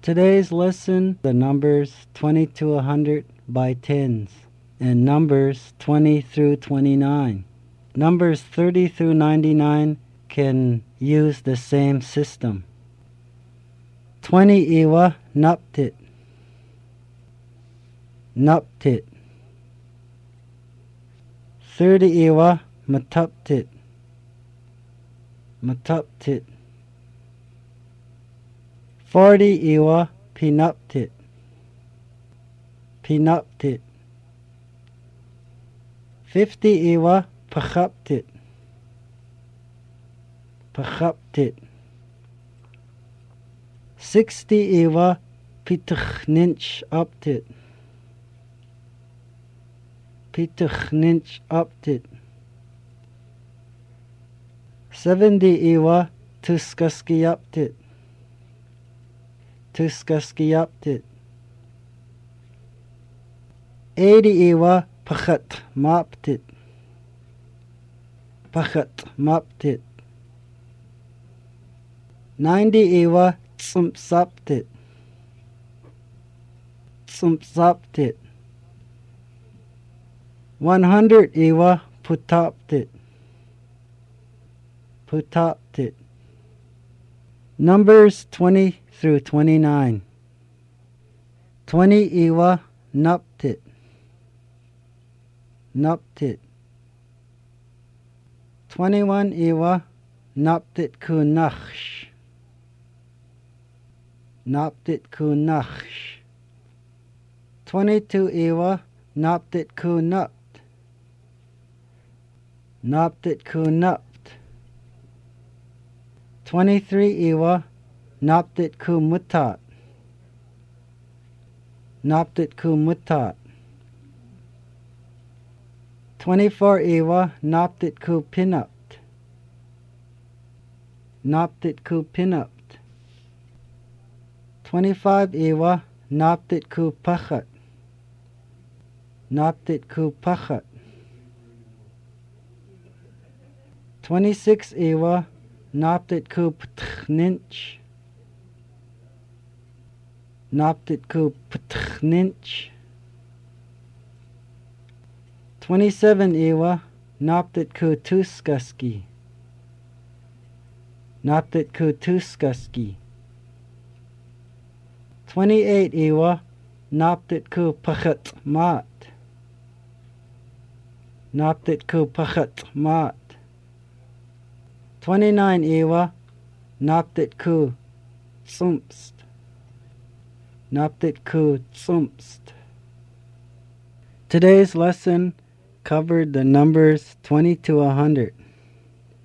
Today's lesson, the numbers 20 to 100 by tens, and numbers 20 through 29. Numbers 30 through 99 can use the same system. 20 iwa naptit. Naptit. 30 iwa matuptit. Matuptit. 40 iwa pinuptit. Pinuptit. 50 iwa pakhuptit. Pakhuptit. 60 iwa pitukhninch uptit. Pitukhninch uptit. 70 iwa tuskaskiyaptit. Tuskaskiyaptit. 80 iwa pakhatmaptit. Pakhatmaptit. 90 iwa tsumpsaptit. Tsumpsaptit. 100 iwa putaptit. Putaptit. Numbers 20 through 29. 20 iwa naptit. Naptit. 21 iwa naptit kunakhsh. Naptit kunakhsh. 22 iwa naptit kunat. Naptit kunat. 23 iwa naptit kumutat. Naptit kumutat. 24 iwa naptit kupinupt. Naptit kupinupt. 25 iwa naptit kupakhat. Naptit kupakhat. 26 iwa naptit kuptkhninch. Naptit kuptkhninch. 27 iwa naptit kutuskaski. Naptit kutuskaski. 28 iwa naptit kupakhatmat. Naptit kupakhatmat. 29 iwa naptit ku tsumst. Naptit ku tsumst. Today's lesson covered the numbers 20 to 100.